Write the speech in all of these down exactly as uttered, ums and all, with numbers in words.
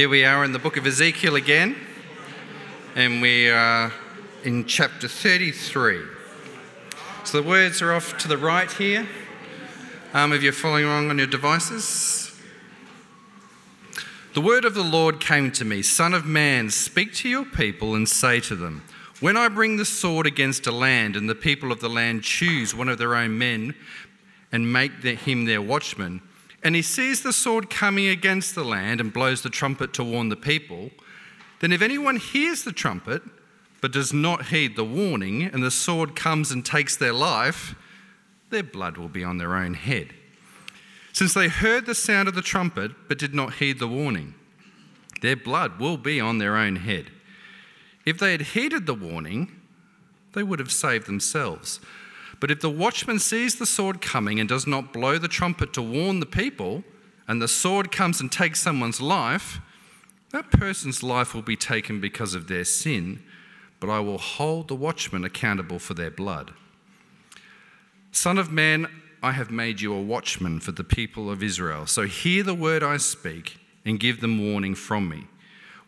Here we are in the book of Ezekiel again, and we are in chapter thirty-three. So the words are off to the right here, um, if you're following along on your devices. The word of the Lord came to me, Son of man, speak to your people and say to them, when I bring the sword against a land and the people of the land choose one of their own men and make the, him their watchman, and he sees the sword coming against the land and blows the trumpet to warn the people, then if anyone hears the trumpet but does not heed the warning and the sword comes and takes their life, their blood will be on their own head, since they heard the sound of the trumpet but did not heed the warning. Their blood will be on their own head. If they had heeded the warning, they would have saved themselves. But if the watchman sees the sword coming and does not blow the trumpet to warn the people, and the sword comes and takes someone's life, that person's life will be taken because of their sin, but I will hold the watchman accountable for their blood. Son of man, I have made you a watchman for the people of Israel, so hear the word I speak and give them warning from me.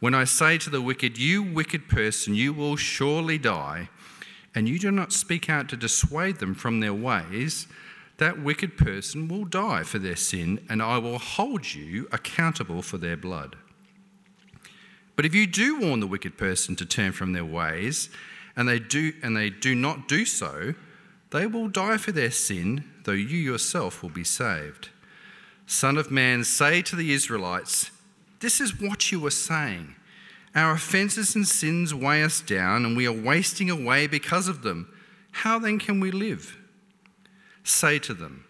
When I say to the wicked, you wicked person, you will surely die, and you do not speak out to dissuade them from their ways, that wicked person will die for their sin, and I will hold you accountable for their blood. But if you do warn the wicked person to turn from their ways, and they do and they do not do so, they will die for their sin, though you yourself will be saved. Son of man, say to the Israelites, this is what you were saying. Our offences and sins weigh us down, and we are wasting away because of them. How then can we live? Say to them,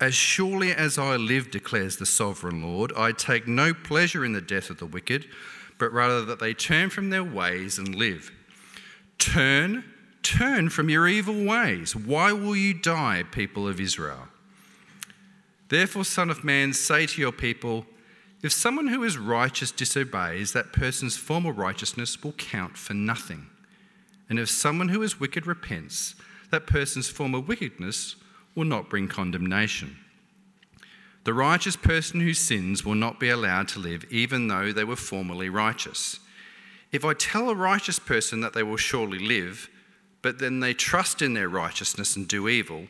as surely as I live, declares the sovereign Lord, I take no pleasure in the death of the wicked, but rather that they turn from their ways and live. Turn, turn from your evil ways. Why will you die, people of Israel? Therefore, Son of Man, say to your people, if someone who is righteous disobeys, that person's former righteousness will count for nothing. And if someone who is wicked repents, that person's former wickedness will not bring condemnation. The righteous person who sins will not be allowed to live, even though they were formerly righteous. If I tell a righteous person that they will surely live, but then they trust in their righteousness and do evil,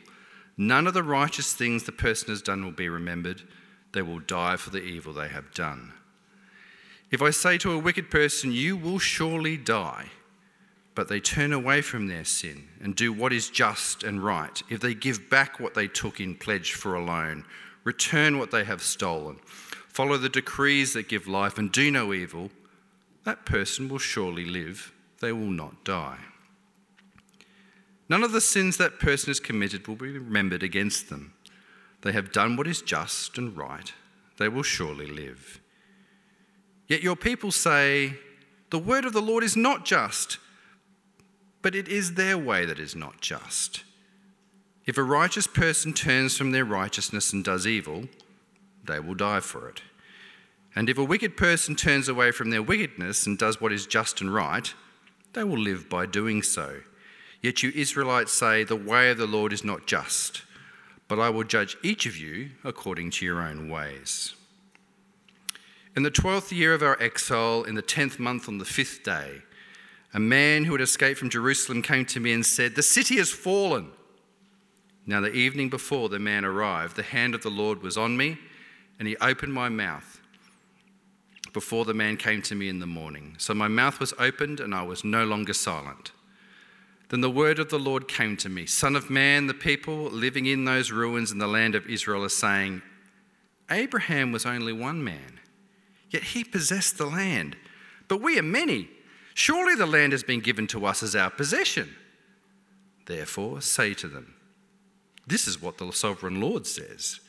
none of the righteous things the person has done will be remembered. They will die for the evil they have done. If I say to a wicked person, you will surely die, but they turn away from their sin and do what is just and right, if they give back what they took in pledge for a loan, return what they have stolen, follow the decrees that give life and do no evil, that person will surely live, they will not die. None of the sins that person has committed will be remembered against them. They have done what is just and right. They will surely live. Yet your people say, the word of the Lord is not just, but it is their way that is not just. If a righteous person turns from their righteousness and does evil, they will die for it. And if a wicked person turns away from their wickedness and does what is just and right, they will live by doing so. Yet you Israelites say, the way of the Lord is not just, but I will judge each of you according to your own ways. In the twelfth year of our exile, in the tenth month on the fifth day, a man who had escaped from Jerusalem came to me and said, the city has fallen. Now the evening before the man arrived, the hand of the Lord was on me, and he opened my mouth before the man came to me in the morning. So my mouth was opened, and I was no longer silent. Then the word of the Lord came to me, Son of man, the people living in those ruins in the land of Israel are saying, Abraham was only one man, yet he possessed the land, but we are many. Surely the land has been given to us as our possession. Therefore say to them, this is what the sovereign Lord says,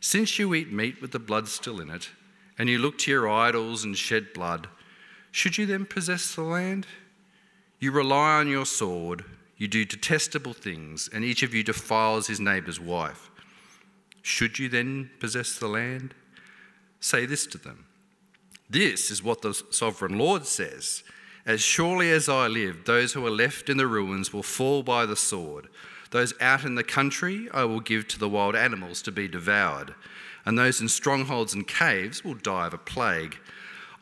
since you eat meat with the blood still in it, and you look to your idols and shed blood, should you then possess the land? You rely on your sword, you do detestable things, and each of you defiles his neighbour's wife. Should you then possess the land? Say this to them. This is what the sovereign Lord says. As surely as I live, those who are left in the ruins will fall by the sword. Those out in the country I will give to the wild animals to be devoured, and those in strongholds and caves will die of a plague.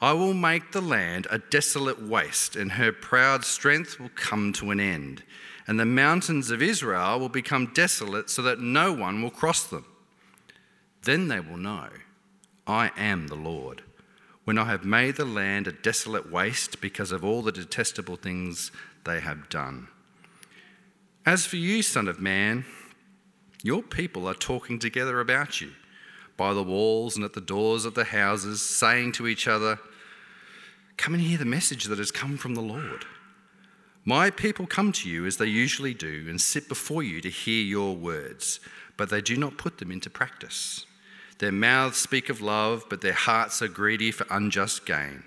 I will make the land a desolate waste, and her proud strength will come to an end. And the mountains of Israel will become desolate so that no one will cross them. Then they will know I am the Lord, when I have made the land a desolate waste because of all the detestable things they have done. As for you, Son of Man, your people are talking together about you by the walls and at the doors of the houses, saying to each other, come and hear the message that has come from the Lord. My people come to you as they usually do and sit before you to hear your words, but they do not put them into practice. Their mouths speak of love, but their hearts are greedy for unjust gain.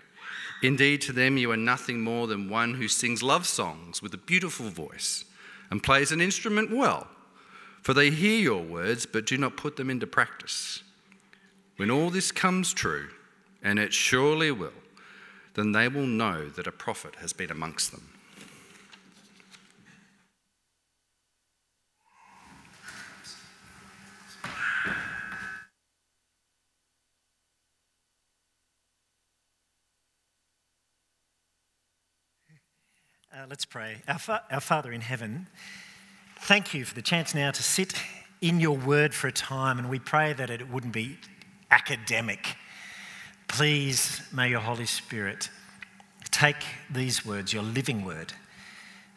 Indeed, to them you are nothing more than one who sings love songs with a beautiful voice and plays an instrument well, for they hear your words but do not put them into practice. When all this comes true, and it surely will, then they will know that a prophet has been amongst them. Uh, let's pray. Our, fa- our Father in heaven, thank you for the chance now to sit in your word for a time, and we pray that it wouldn't be academic. Please may your Holy Spirit take these words, your living word,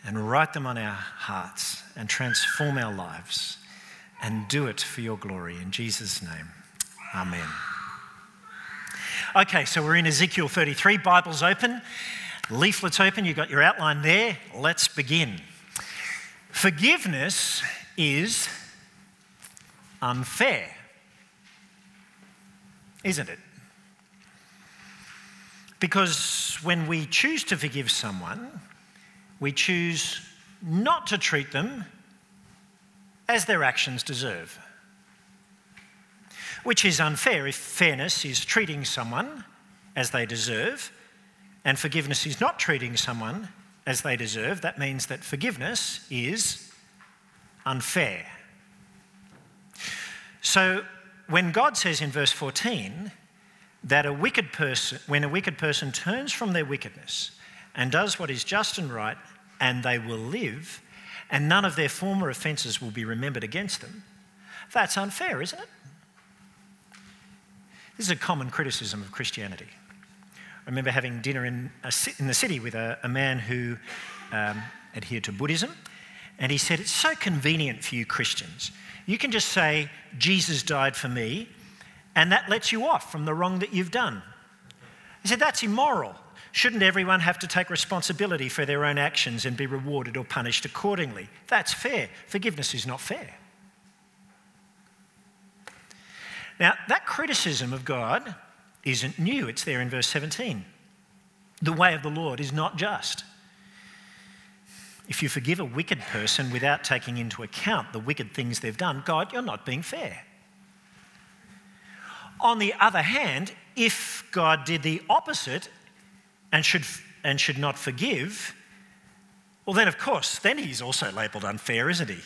and write them on our hearts and transform our lives and do it for your glory. In Jesus' name, amen. Okay, so we're in Ezekiel thirty-three, Bible's open. Leaflets open, you've got your outline there. Let's begin. Forgiveness is unfair, isn't it? Because when we choose to forgive someone, we choose not to treat them as their actions deserve, which is unfair if fairness is treating someone as they deserve. And forgiveness is not treating someone as they deserve. That means that forgiveness is unfair. So when God says in verse fourteen that a wicked person, when a wicked person turns from their wickedness and does what is just and right, and they will live, and none of their former offences will be remembered against them, that's unfair, isn't it? This is a common criticism of Christianity. I remember having dinner in, a, in the city with a, a man who um, adhered to Buddhism, and he said, it's so convenient for you Christians. You can just say, Jesus died for me, and that lets you off from the wrong that you've done. He said, that's immoral. Shouldn't everyone have to take responsibility for their own actions and be rewarded or punished accordingly? That's fair. Forgiveness is not fair. Now, that criticism of God isn't new. It's there in verse seventeen. The way of the Lord is not just. If you forgive a wicked person without taking into account the wicked things they've done, God, you're not being fair. On the other hand, if God did the opposite and should and should not forgive, well then of course, then he's also labelled unfair, isn't he?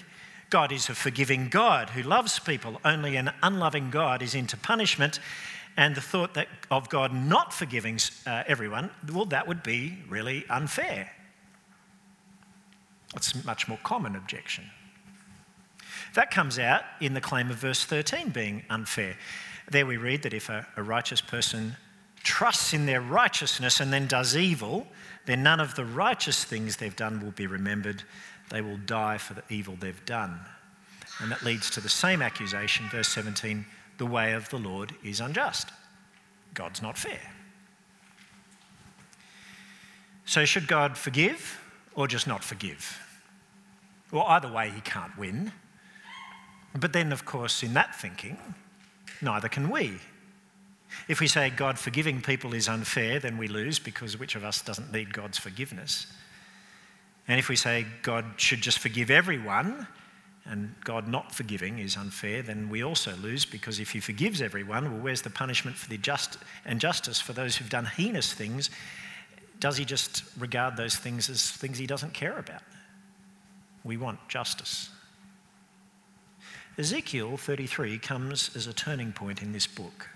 God is a forgiving God who loves people. Only an unloving God is into punishment. And the thought that of God not forgiving uh, everyone, well, that would be really unfair. That's a much more common objection. That comes out in the claim of verse thirteen being unfair. There we read that if a, a righteous person trusts in their righteousness and then does evil, then none of the righteous things they've done will be remembered. They will die for the evil they've done. And that leads to the same accusation, verse seventeen, the way of the Lord is unjust. God's not fair. So should God forgive or just not forgive? Well, either way, he can't win. But then, of course, in that thinking, neither can we. If we say God forgiving people is unfair, then we lose, because which of us doesn't need God's forgiveness? And if we say God should just forgive everyone, and God not forgiving is unfair, then we also lose, because if he forgives everyone, well, where's the punishment for the just and justice for those who've done heinous things? Does he just regard those things as things he doesn't care about? We want justice. Ezekiel thirty-three comes as a turning point in this book.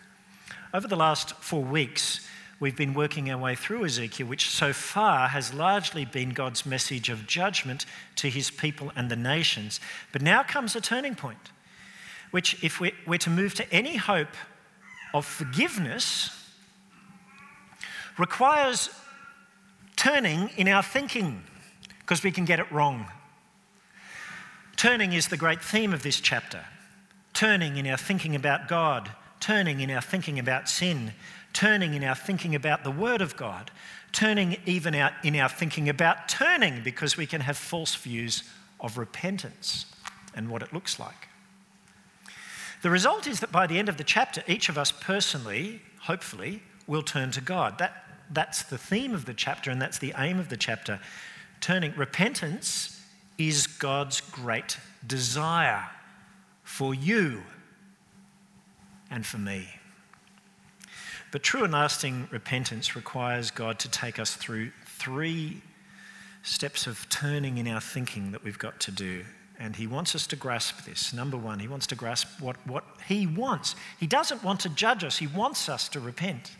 Over the last four weeks, We've been working our way through Ezekiel, which so far has largely been God's message of judgment to his people and the nations. But now comes a turning point, which if we're to move to any hope of forgiveness, requires turning in our thinking, because we can get it wrong. Turning is the great theme of this chapter. Turning in our thinking about God, turning in our thinking about sin, turning in our thinking about the Word of God, turning even out in our thinking about turning, because we can have false views of repentance and what it looks like. The result is that by the end of the chapter, each of us personally, hopefully, will turn to God. That, that's the theme of the chapter, and that's the aim of the chapter. Turning, repentance is God's great desire for you and for me. But true and lasting repentance requires God to take us through three steps of turning in our thinking that we've got to do. And he wants us to grasp this. Number one, he wants to grasp what, what he wants. He doesn't want to judge us. He wants us to repent.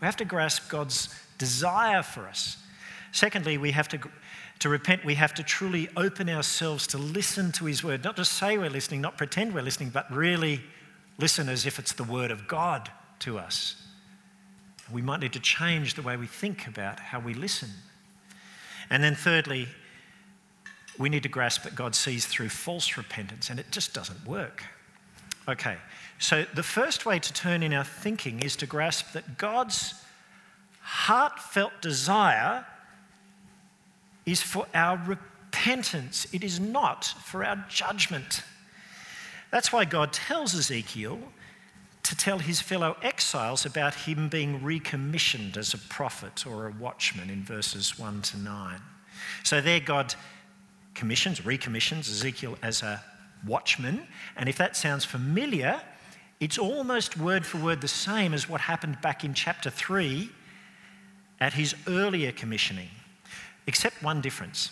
We have to grasp God's desire for us. Secondly, we have to, to repent. We have to truly open ourselves to listen to his word. Not just say we're listening, not pretend we're listening, but really listen as if it's the word of God to us. We might need to change the way we think about how we listen. And then thirdly, we need to grasp that God sees through false repentance, and it just doesn't work. Okay, so the first way to turn in our thinking is to grasp that God's heartfelt desire is for our repentance. It is not for our judgment. That's why God tells Ezekiel to tell his fellow exiles about him being recommissioned as a prophet or a watchman in verses one to nine. So there God commissions, recommissions Ezekiel as a watchman. And if that sounds familiar, it's almost word for word the same as what happened back in chapter three at his earlier commissioning, except one difference.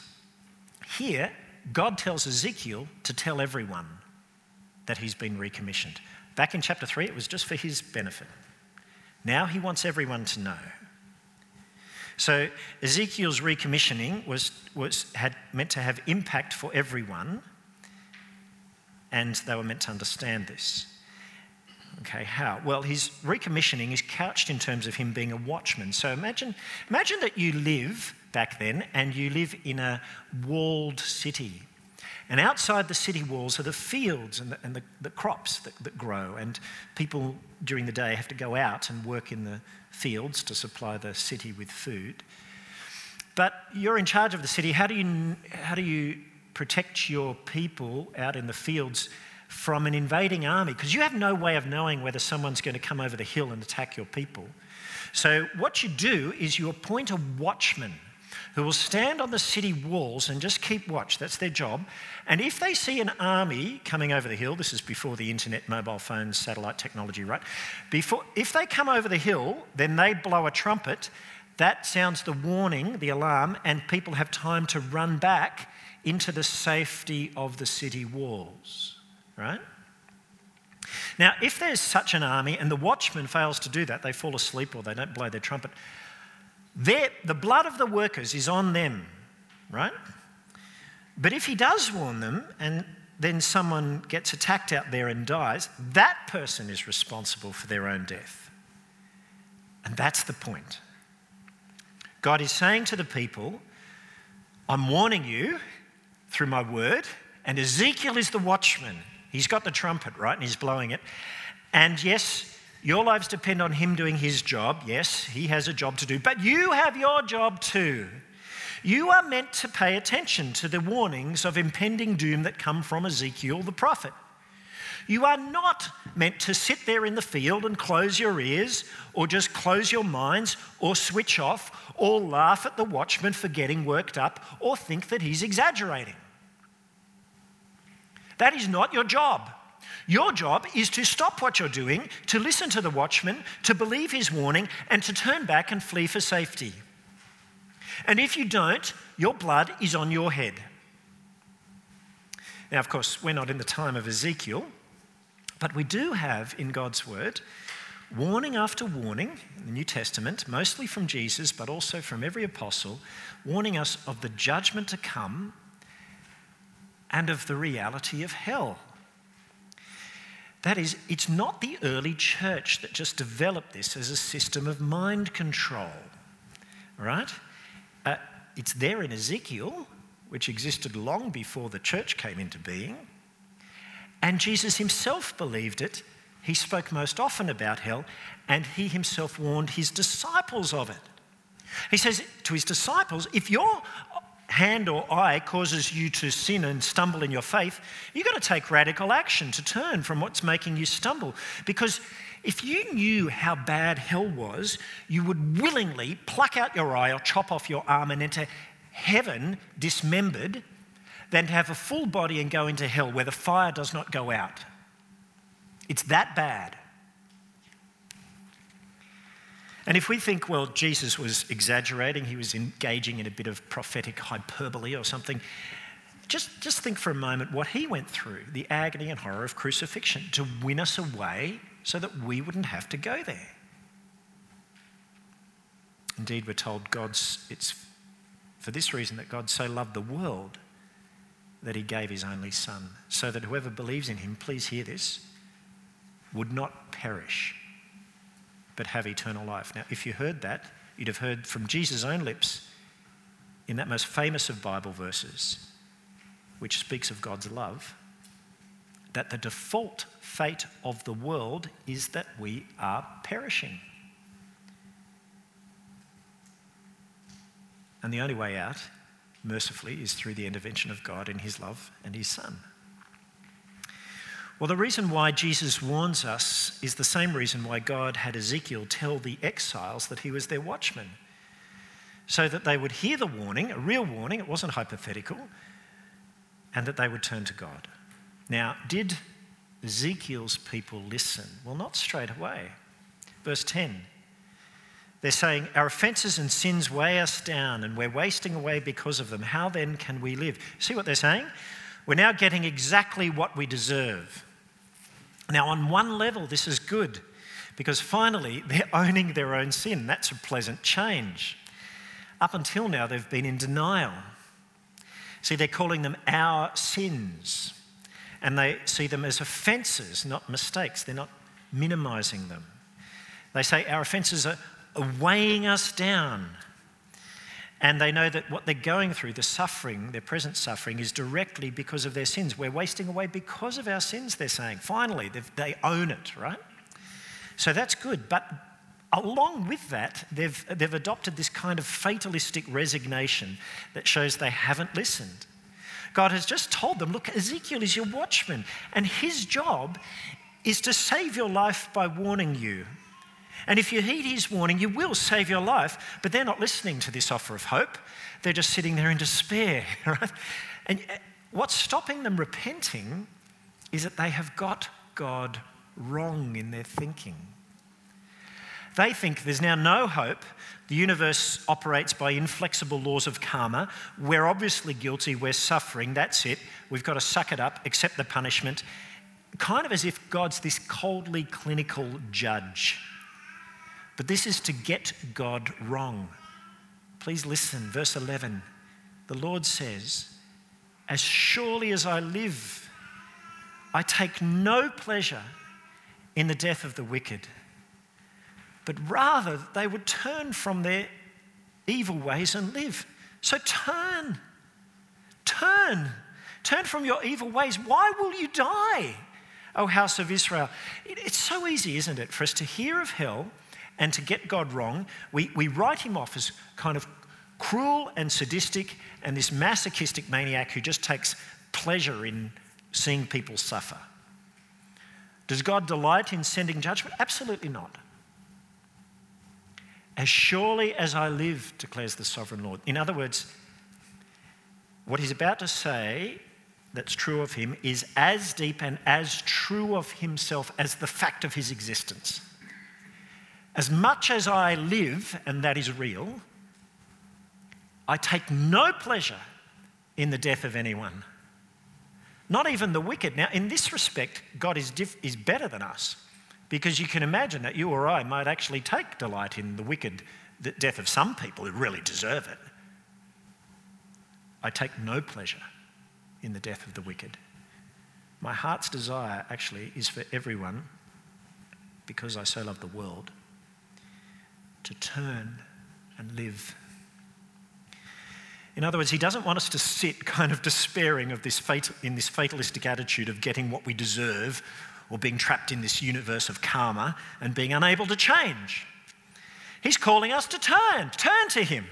Here, God tells Ezekiel to tell everyone that he's been recommissioned. Back in chapter three, it was just for his benefit. Now he wants everyone to know. So Ezekiel's recommissioning was, was had meant to have impact for everyone, and they were meant to understand this. Okay, how? Well, his recommissioning is couched in terms of him being a watchman. So imagine, imagine that you live back then, and you live in a walled city. And outside the city walls are the fields and the, and the, the crops that, that grow, and people during the day have to go out and work in the fields to supply the city with food. But you're in charge of the city. How do you, how do you protect your people out in the fields from an invading army? Because you have no way of knowing whether someone's going to come over the hill and attack your people. So what you do is you appoint a watchman who will stand on the city walls and just keep watch. That's their job. And if they see an army coming over the hill, this is before the internet, mobile phones, satellite technology, right? Before, if they come over the hill, then they blow a trumpet. That sounds the warning, the alarm, and people have time to run back into the safety of the city walls, right? Now, if there's such an army and the watchman fails to do that, they fall asleep or they don't blow their trumpet, Their, the blood of the workers is on them, right? But if he does warn them and then someone gets attacked out there and dies, that person is responsible for their own death. And that's the point. God is saying to the people, I'm warning you through my word, and Ezekiel is the watchman. He's got the trumpet, right, and he's blowing it. And yes, your lives depend on him doing his job. Yes, he has a job to do, but you have your job too. You are meant to pay attention to the warnings of impending doom that come from Ezekiel the prophet. You are not meant to sit there in the field and close your ears or just close your minds or switch off or laugh at the watchman for getting worked up or think that he's exaggerating. That is not your job. Your job is to stop what you're doing, to listen to the watchman, to believe his warning, and to turn back and flee for safety. And if you don't, your blood is on your head. Now, of course, we're not in the time of Ezekiel, but we do have in God's word warning after warning in the New Testament, mostly from Jesus, but also from every apostle, warning us of the judgment to come and of the reality of hell. That is, it's not the early church that just developed this as a system of mind control, right? Uh, it's there in Ezekiel, which existed long before the church came into being, and Jesus himself believed it. He spoke most often about hell, and he himself warned his disciples of it. He says to his disciples, if you're hand or eye causes you to sin and stumble in your faith, you've got to take radical action to turn from what's making you stumble. Because if you knew how bad hell was, you would willingly pluck out your eye or chop off your arm and enter heaven dismembered than to have a full body and go into hell where the fire does not go out. It's that bad. And if we think, well, Jesus was exaggerating, he was engaging in a bit of prophetic hyperbole or something, just, just think for a moment what he went through, the agony and horror of crucifixion, to win us away so that we wouldn't have to go there. Indeed, we're told God's, it's for this reason that God so loved the world that he gave his only son, so that whoever believes in him, please hear this, would not perish, but have eternal life. Now, if you heard that, you'd have heard from Jesus' own lips in that most famous of Bible verses, which speaks of God's love, that the default fate of the world is that we are perishing. And the only way out, mercifully, is through the intervention of God in his love and his Son. Well, the reason why Jesus warns us is the same reason why God had Ezekiel tell the exiles that he was their watchman, so that they would hear the warning, a real warning, it wasn't hypothetical, and that they would turn to God. Now, did Ezekiel's people listen? Well, not straight away. Verse ten, they're saying, our offenses and sins weigh us down and we're wasting away because of them. How then can we live? See what they're saying? We're now getting exactly what we deserve. Now, on one level, this is good because finally they're owning their own sin. That's a pleasant change. Up until now, they've been in denial. See, they're calling them our sins and they see them as offences, not mistakes. They're not minimising them. They say our offences are weighing us down. And they know that what they're going through, the suffering, their present suffering, is directly because of their sins. We're wasting away because of our sins, they're saying. Finally, they own it, right? So that's good. But along with that, they've, they've adopted this kind of fatalistic resignation that shows they haven't listened. God has just told them, look, Ezekiel is your watchman, and his job is to save your life by warning you. And if you heed his warning, you will save your life. But they're not listening to this offer of hope. They're just sitting there in despair, right? And what's stopping them repenting is that they have got God wrong in their thinking. They think there's now no hope. The universe operates by inflexible laws of karma. We're obviously guilty. We're suffering. That's it. We've got to suck it up, accept the punishment. Kind of as if God's this coldly clinical judge. But this is to get God wrong. Please listen, verse eleven. The Lord says, as surely as I live, I take no pleasure in the death of the wicked, but rather they would turn from their evil ways and live. So turn, turn, turn from your evil ways. Why will you die, O house of Israel? It's so easy, isn't it, for us to hear of hell and to get God wrong. We, we write him off as kind of cruel and sadistic and this masochistic maniac who just takes pleasure in seeing people suffer. Does God delight in sending judgment? Absolutely not. As surely as I live, declares the sovereign Lord. In other words, what he's about to say that's true of him is as deep and as true of himself as the fact of his existence. As much as I live, and that is real, I take no pleasure in the death of anyone, not even the wicked. Now, in this respect, God is, diff- is better than us Because you can imagine that you or I might actually take delight in the wicked the death of some people who really deserve it. I take no pleasure in the death of the wicked. My heart's desire actually is for everyone, because I so love the world, to turn and live. In other words, he doesn't want us to sit kind of despairing of this fatal, in this fatalistic attitude of getting what we deserve, or being trapped in this universe of karma and being unable to change. He's calling us to turn, turn to him.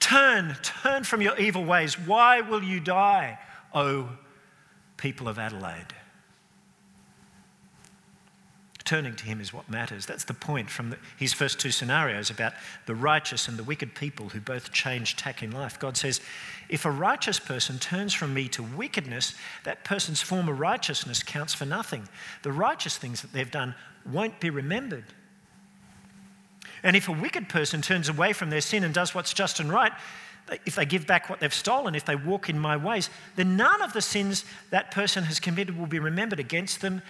Turn, turn from your evil ways. Why will you die, O people of Adelaide? Turning to him is what matters. That's the point from the, his first two scenarios about the righteous and the wicked people who both change tack in life. God says, if a righteous person turns from me to wickedness, that person's former righteousness counts for nothing. The righteous things that they've done won't be remembered. And if a wicked person turns away from their sin and does what's just and right, if they give back what they've stolen, if they walk in my ways, then none of the sins that person has committed will be remembered against them.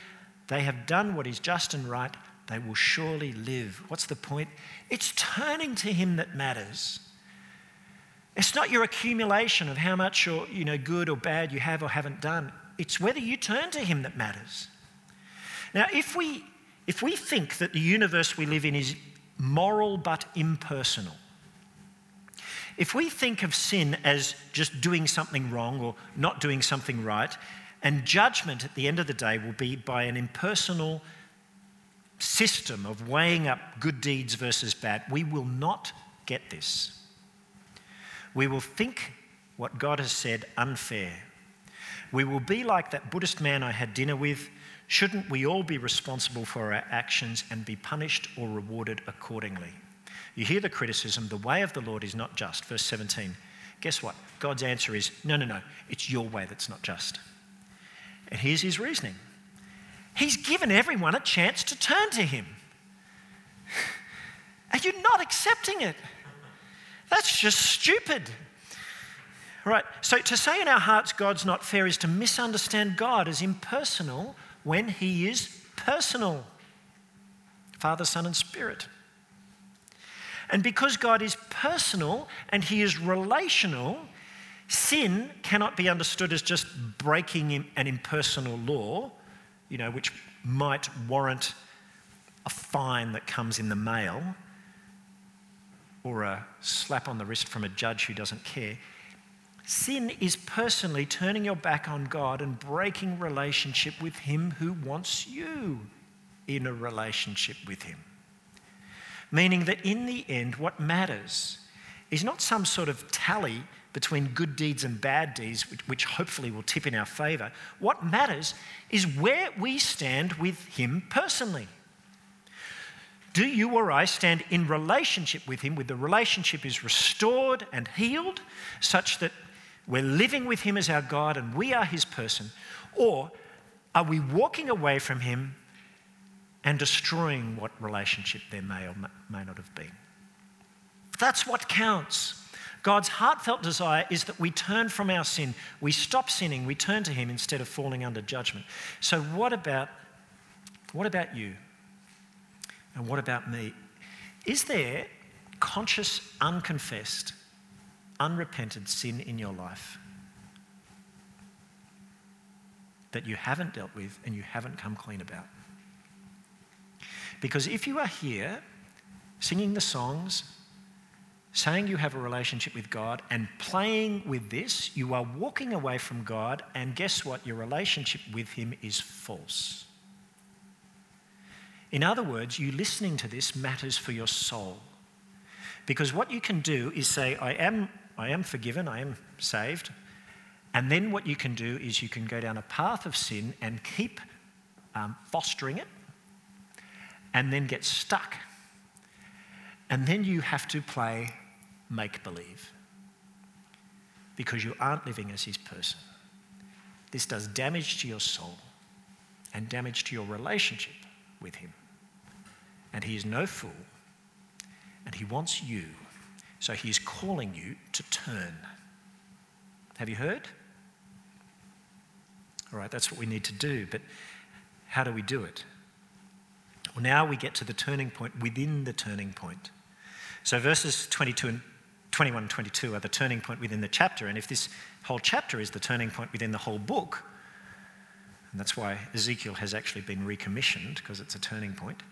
They have done what is just and right. They will surely live. What's the point? It's turning to him that matters. It's not your accumulation of how much or, you know, good or bad you have or haven't done. It's whether you turn to him that matters. Now, if we if we think that the universe we live in is moral but impersonal, if we think of sin as just doing something wrong or not doing something right, and judgment at the end of the day will be by an impersonal system of weighing up good deeds versus bad, we will not get this. We will think what God has said unfair. We will be like that Buddhist man I had dinner with. Shouldn't we all be responsible for our actions and be punished or rewarded accordingly? You hear the criticism, the way of the Lord is not just. Verse seventeen, guess what? God's answer is, no, no, no, it's your way that's not just. And here's his reasoning. He's given everyone a chance to turn to him. And you're not accepting it. That's just stupid. Right, so to say in our hearts God's not fair is to misunderstand God as impersonal when he is personal. Father, Son, and Spirit. And because God is personal and he is relational, sin cannot be understood as just breaking an impersonal law, you know, which might warrant a fine that comes in the mail or a slap on the wrist from a judge who doesn't care. Sin is personally turning your back on God and breaking relationship with him who wants you in a relationship with him. Meaning that in the end, what matters is not some sort of tally between good deeds and bad deeds, which, which hopefully will tip in our favour. What matters is where we stand with him personally. Do you or I stand in relationship with him, where the relationship is restored and healed, such that we're living with him as our God and we are his person? Or are we walking away from him and destroying what relationship there may or may not have been? That's what counts. God's heartfelt desire is that we turn from our sin. We stop sinning. We turn to him instead of falling under judgment. So what about, what about you? And what about me? Is there conscious, unconfessed, unrepented sin in your life that you haven't dealt with and you haven't come clean about? Because if you are here singing the songs, saying you have a relationship with God and playing with this, you are walking away from God, and guess what? Your relationship with him is false. In other words, you listening to this matters for your soul. Because what you can do is say, I am, I am forgiven, I am saved. And then what you can do is you can go down a path of sin and keep um, fostering it and then get stuck. And then you have to play make-believe because you aren't living as his person. This does damage to your soul and damage to your relationship with him. And he is no fool, and he wants you, so he is calling you to turn. Have you heard? All right, that's what we need to do, but how do we do it? Well, now we get to the turning point within the turning point. So verses twenty-two and twenty-one and twenty-two are the turning point within the chapter, and if this whole chapter is the turning point within the whole book, and that's why Ezekiel has actually been recommissioned, because it's a turning point,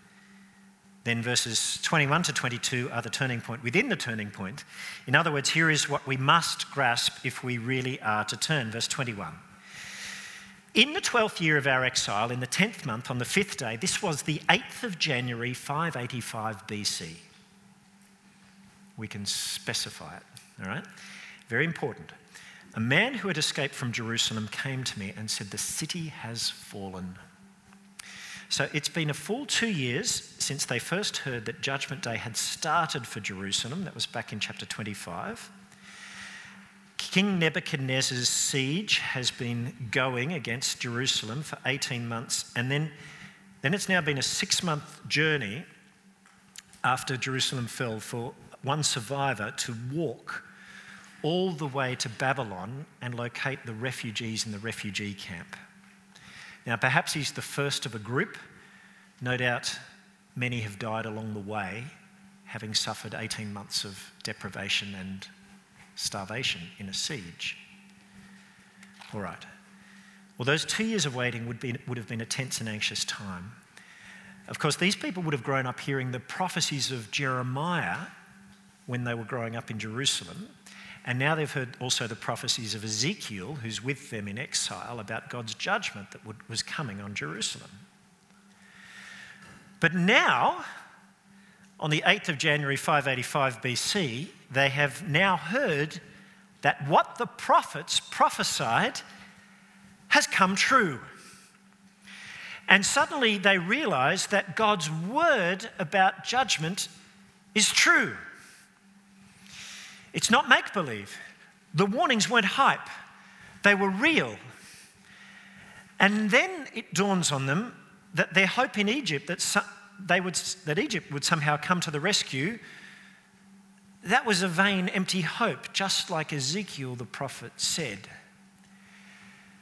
then verses twenty-one to twenty-two are the turning point within the turning point. In other words, here is what we must grasp if we really are to turn. Verse twenty-one. In the twelfth year of our exile, in the tenth month, on the fifth day, this was the eighth of January, five eighty-five B C. We can specify it, all right? Very important. A man who had escaped from Jerusalem came to me and said, "The city has fallen." So it's been a full two years since they first heard that Judgment Day had started for Jerusalem. That was back in chapter twenty-five. King Nebuchadnezzar's siege has been going against Jerusalem for eighteen months, and then, then it's now been a six-month journey after Jerusalem fell for one survivor to walk all the way to Babylon and locate the refugees in the refugee camp. Now, perhaps he's the first of a group. No doubt many have died along the way, having suffered eighteen months of deprivation and starvation in a siege. All right. Well, those two years of waiting would be, would have been a tense and anxious time. Of course, these people would have grown up hearing the prophecies of Jeremiah when they were growing up in Jerusalem. And now they've heard also the prophecies of Ezekiel, who's with them in exile, about God's judgment that would, was coming on Jerusalem. But now, on the eighth of January, five eighty-five B C, they have now heard that what the prophets prophesied has come true. And suddenly they realize that God's word about judgment is true. It's not make-believe. The warnings weren't hype. They were real. And then it dawns on them that their hope in Egypt, that so, they would, that Egypt would somehow come to the rescue, that was a vain, empty hope, just like Ezekiel the prophet said.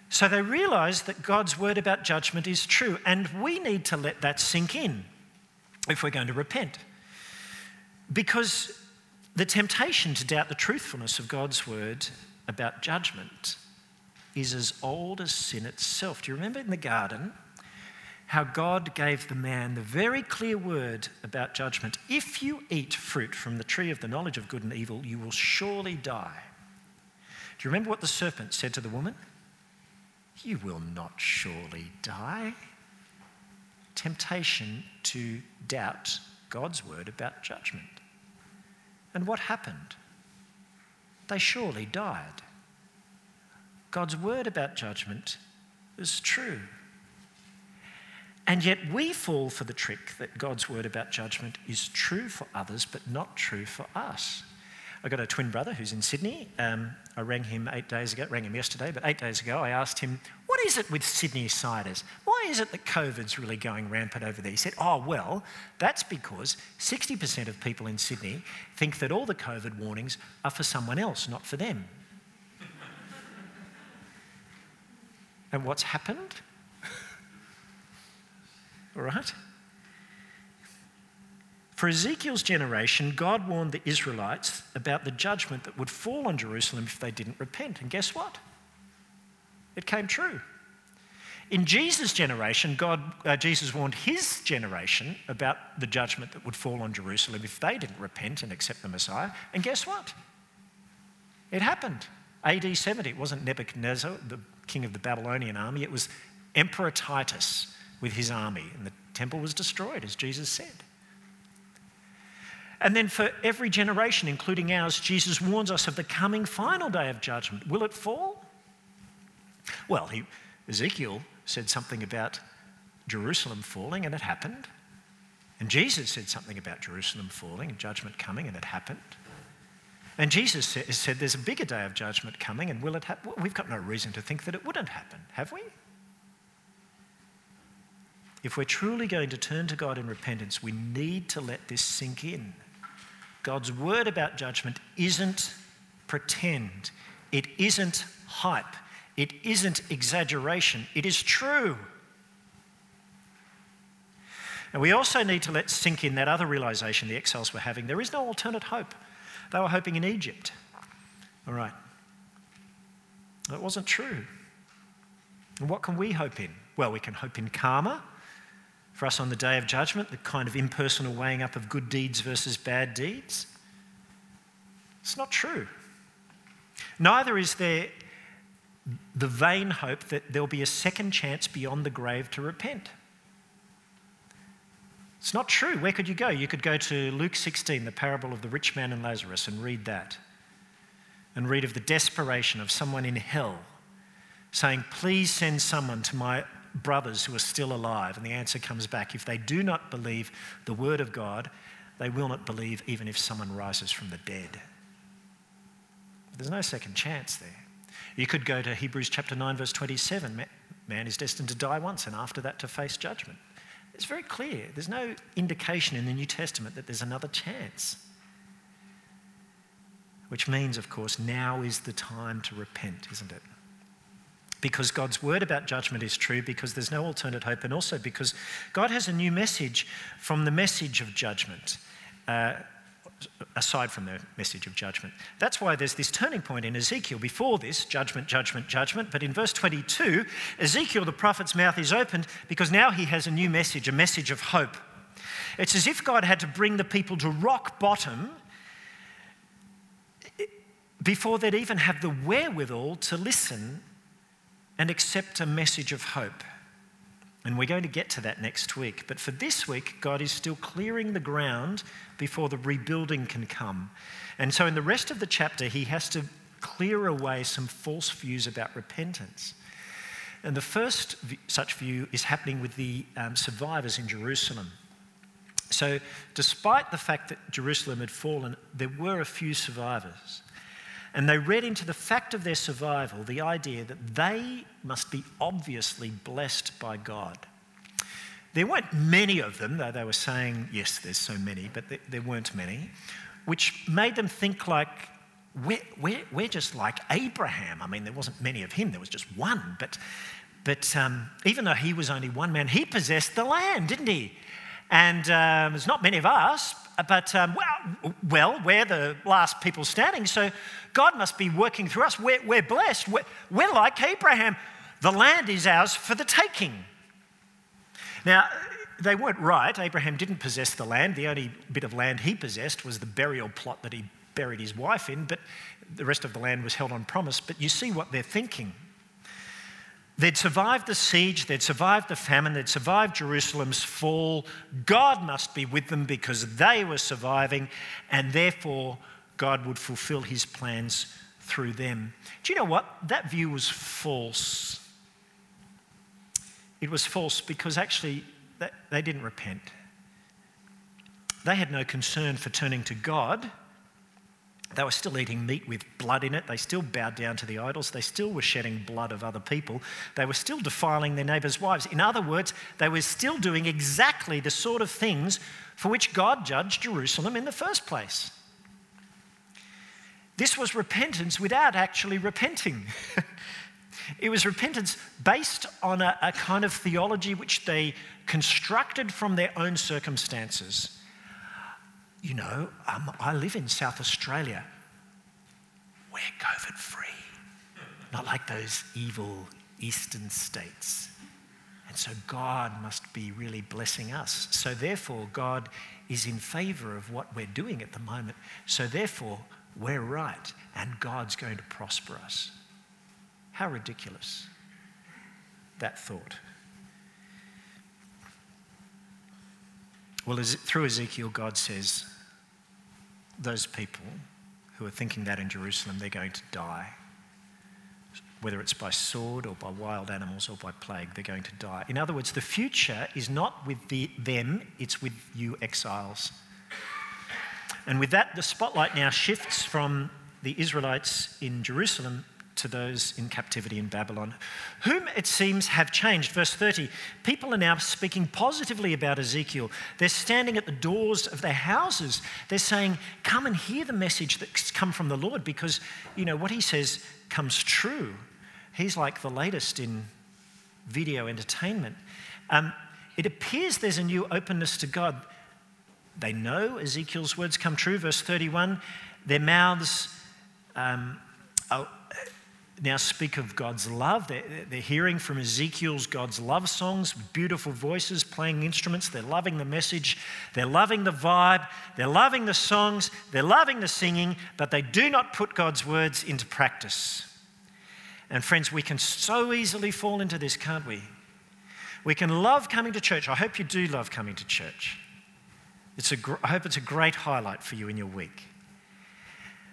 So they realize that God's word about judgment is true, and we need to let that sink in if we're going to repent. Because the temptation to doubt the truthfulness of God's word about judgment is as old as sin itself. Do you remember in the garden how God gave the man the very clear word about judgment? If you eat fruit from the tree of the knowledge of good and evil, you will surely die. Do you remember what the serpent said to the woman? You will not surely die. Temptation to doubt God's word about judgment. And what happened? They surely died. God's word about judgment is true. And yet we fall for the trick that God's word about judgment is true for others but not true for us. I got a twin brother who's in Sydney. Um, I rang him eight days ago, rang him yesterday, but eight days ago I asked him, what is it with Sydney-siders? Why is it that COVID's really going rampant over there? He said, oh, well, that's because sixty percent of people in Sydney think that all the COVID warnings are for someone else, not for them. And what's happened? All right? For Ezekiel's generation, God warned the Israelites about the judgment that would fall on Jerusalem if they didn't repent. And guess what? It came true. In Jesus' generation, God, uh, Jesus warned his generation about the judgment that would fall on Jerusalem if they didn't repent and accept the Messiah. And guess what? It happened. A D seventy. It wasn't Nebuchadnezzar, the king of the Babylonian army. It was Emperor Titus with his army. And the temple was destroyed, as Jesus said. And then for every generation, including ours, Jesus warns us of the coming final day of judgment. Will it fall? Well, he, Ezekiel said something about Jerusalem falling, and it happened. And Jesus said something about Jerusalem falling and judgment coming, and it happened. And Jesus said, said there's a bigger day of judgment coming, and will it happen? We've got no reason to think that it wouldn't happen, have we? If we're truly going to turn to God in repentance, we need to let this sink in. God's word about judgment isn't pretend. It isn't hype. It isn't exaggeration. It is true. And we also need to let sink in that other realization the exiles were having. There is no alternate hope. They were hoping in Egypt. All right. That wasn't true. And what can we hope in? Well, we can hope in karma. For us on the day of judgment, the kind of impersonal weighing up of good deeds versus bad deeds. It's not true. Neither is there the vain hope that there'll be a second chance beyond the grave to repent. It's not true. Where could you go? You could go to Luke sixteen, the parable of the rich man and Lazarus, and read that. And read of the desperation of someone in hell saying, please send someone to my brothers who are still alive. And the answer comes back, if they do not believe the word of God, they will not believe even if someone rises from the dead. There's no second chance there. You could go to Hebrews chapter nine verse twenty-seven. Man is destined to die once and after that to face judgment. It's very clear. There's no indication in the New Testament that there's another chance. Which means, of course, now is the time to repent, isn't it? Because God's word about judgment is true, because there's no alternate hope, and also because God has a new message from the message of judgment. Uh, aside from the message of judgment. That's why there's this turning point in Ezekiel. Before this, judgment, judgment, judgment. But in verse twenty-two, Ezekiel, the prophet's mouth is opened because now he has a new message, a message of hope. It's as if God had to bring the people to rock bottom before they'd even have the wherewithal to listen and accept a message of hope. And we're going to get to that next week. But for this week, God is still clearing the ground before the rebuilding can come. And so in the rest of the chapter, he has to clear away some false views about repentance. And the first such view is happening with the um, survivors in Jerusalem. So despite the fact that Jerusalem had fallen, there were a few survivors. And they read into the fact of their survival the idea that they must be obviously blessed by God. There weren't many of them, though they were saying, yes, there's so many, but there weren't many, which made them think like, we're, we're, we're just like Abraham. I mean, there wasn't many of him, there was just one. But, but um, even though he was only one man, he possessed the land, didn't he? And um, there's not many of us, but um, well, well, we're the last people standing, so God must be working through us. We're, we're blessed. We're, we're like Abraham. The land is ours for the taking. Now, they weren't right. Abraham didn't possess the land. The only bit of land he possessed was the burial plot that he buried his wife in, but the rest of the land was held on promise. But you see what they're thinking. They'd survived the siege, they'd survived the famine, they'd survived Jerusalem's fall. God must be with them because they were surviving, and therefore God would fulfill his plans through them. Do you know what? That view was false. It was false because actually they didn't repent. They had no concern for turning to God. They were still eating meat with blood in it. They still bowed down to the idols. They still were shedding blood of other people. They were still defiling their neighbours' wives. In other words, they were still doing exactly the sort of things for which God judged Jerusalem in the first place. This was repentance without actually repenting. It was repentance based on a, a kind of theology which they constructed from their own circumstances. You know, um, I live in South Australia. We're COVID-free. Not like those evil eastern states. And so God must be really blessing us. So therefore, God is in favour of what we're doing at the moment. So therefore, we're right and God's going to prosper us. How ridiculous, that thought. Well, through Ezekiel, God says, those people who are thinking that in Jerusalem, they're going to die. Whether it's by sword or by wild animals or by plague, they're going to die. In other words, the future is not with the, them, it's with you exiles. And with that, the spotlight now shifts from the Israelites in Jerusalem to those in captivity in Babylon, whom it seems have changed. Verse thirty, people are now speaking positively about Ezekiel. They're standing at the doors of their houses. They're saying, come and hear the message that's come from the Lord, because, you know, what he says comes true. He's like the latest in video entertainment. Um, it appears there's a new openness to God. They know Ezekiel's words come true. Verse thirty-one, their mouths um, are, now speak of God's love. They're, they're hearing from Ezekiel's God's love songs, beautiful voices, playing instruments. They're loving the message. They're loving the vibe. They're loving the songs. They're loving the singing, but they do not put God's words into practice. And friends, we can so easily fall into this, can't we? We can love coming to church. I hope you do love coming to church. It's a gr- I hope it's a great highlight for you in your week.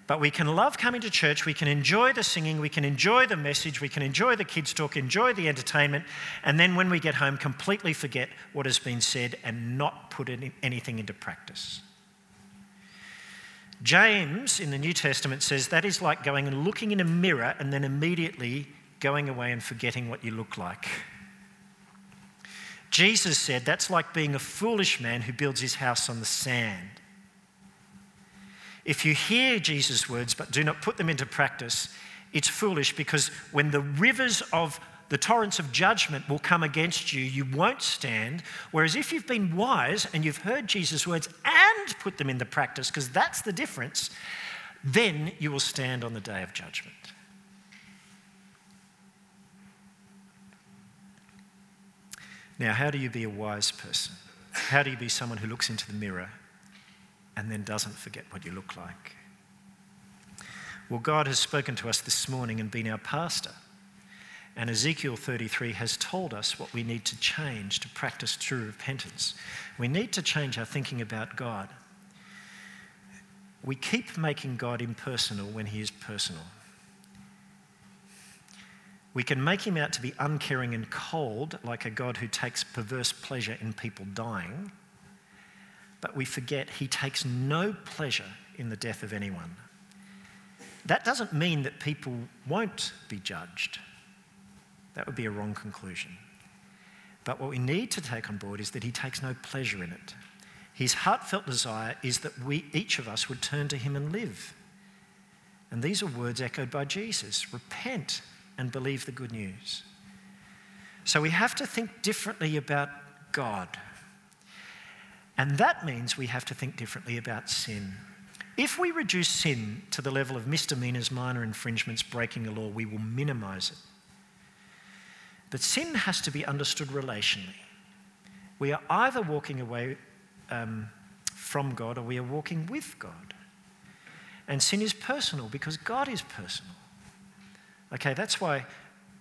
But we can love coming to church, we can enjoy the singing, we can enjoy the message, we can enjoy the kids' talk, enjoy the entertainment, and then when we get home, completely forget what has been said and not put any, anything into practice. James in the New Testament says that is like going and looking in a mirror and then immediately going away and forgetting what you look like. Jesus said that's like being a foolish man who builds his house on the sand. If you hear Jesus' words but do not put them into practice, it's foolish, because when the rivers of the torrents of judgment will come against you, you won't stand. Whereas if you've been wise and you've heard Jesus' words and put them into practice, because that's the difference, then you will stand on the day of judgment. Now, how do you be a wise person? How do you be someone who looks into the mirror and then doesn't forget what you look like? Well, God has spoken to us this morning and been our pastor. And Ezekiel thirty-three has told us what we need to change to practice true repentance. We need to change our thinking about God. We keep making God impersonal when he is personal. We can make him out to be uncaring and cold, like a God who takes perverse pleasure in people dying. But we forget he takes no pleasure in the death of anyone. That doesn't mean that people won't be judged. That would be a wrong conclusion. But what we need to take on board is that he takes no pleasure in it. His heartfelt desire is that we, each of us, would turn to him and live. And these are words echoed by Jesus. Repent and believe the good news. So we have to think differently about God. And that means we have to think differently about sin. If we reduce sin to the level of misdemeanors, minor infringements, breaking the law, we will minimize it. But sin has to be understood relationally. We are either walking away um, from God or we are walking with God. And sin is personal because God is personal. Okay, that's why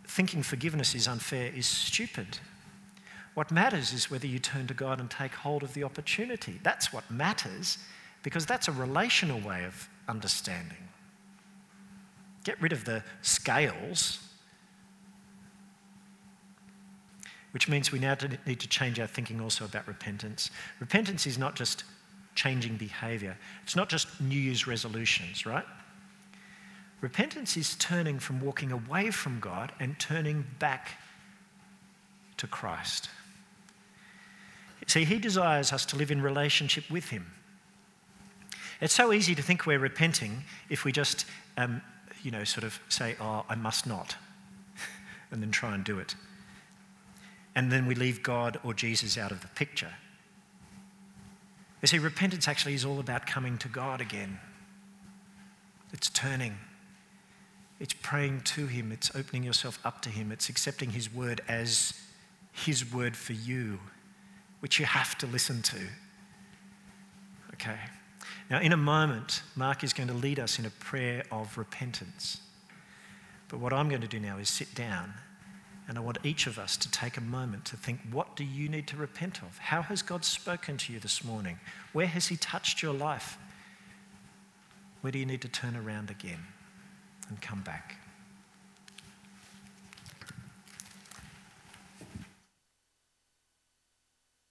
thinking forgiveness is unfair is stupid. What matters is whether you turn to God and take hold of the opportunity. That's what matters, because that's a relational way of understanding. Get rid of the scales, which means we now need to change our thinking also about repentance. Repentance is not just changing behaviour. It's not just New Year's resolutions, right? Repentance is turning from walking away from God and turning back to Christ. See, he desires us to live in relationship with him. It's so easy to think we're repenting if we just, um, you know, sort of say, oh, I must not, and then try and do it. And then we leave God or Jesus out of the picture. You see, repentance actually is all about coming to God again. It's turning. It's praying to him. It's opening yourself up to him. It's accepting his word as his word for you, which you have to listen to. Okay. Now, in a moment, Mark is going to lead us in a prayer of repentance. But what I'm going to do now is sit down, and I want each of us to take a moment to think, what do you need to repent of? How has God spoken to you this morning? Where has he touched your life? Where do you need to turn around again and come back?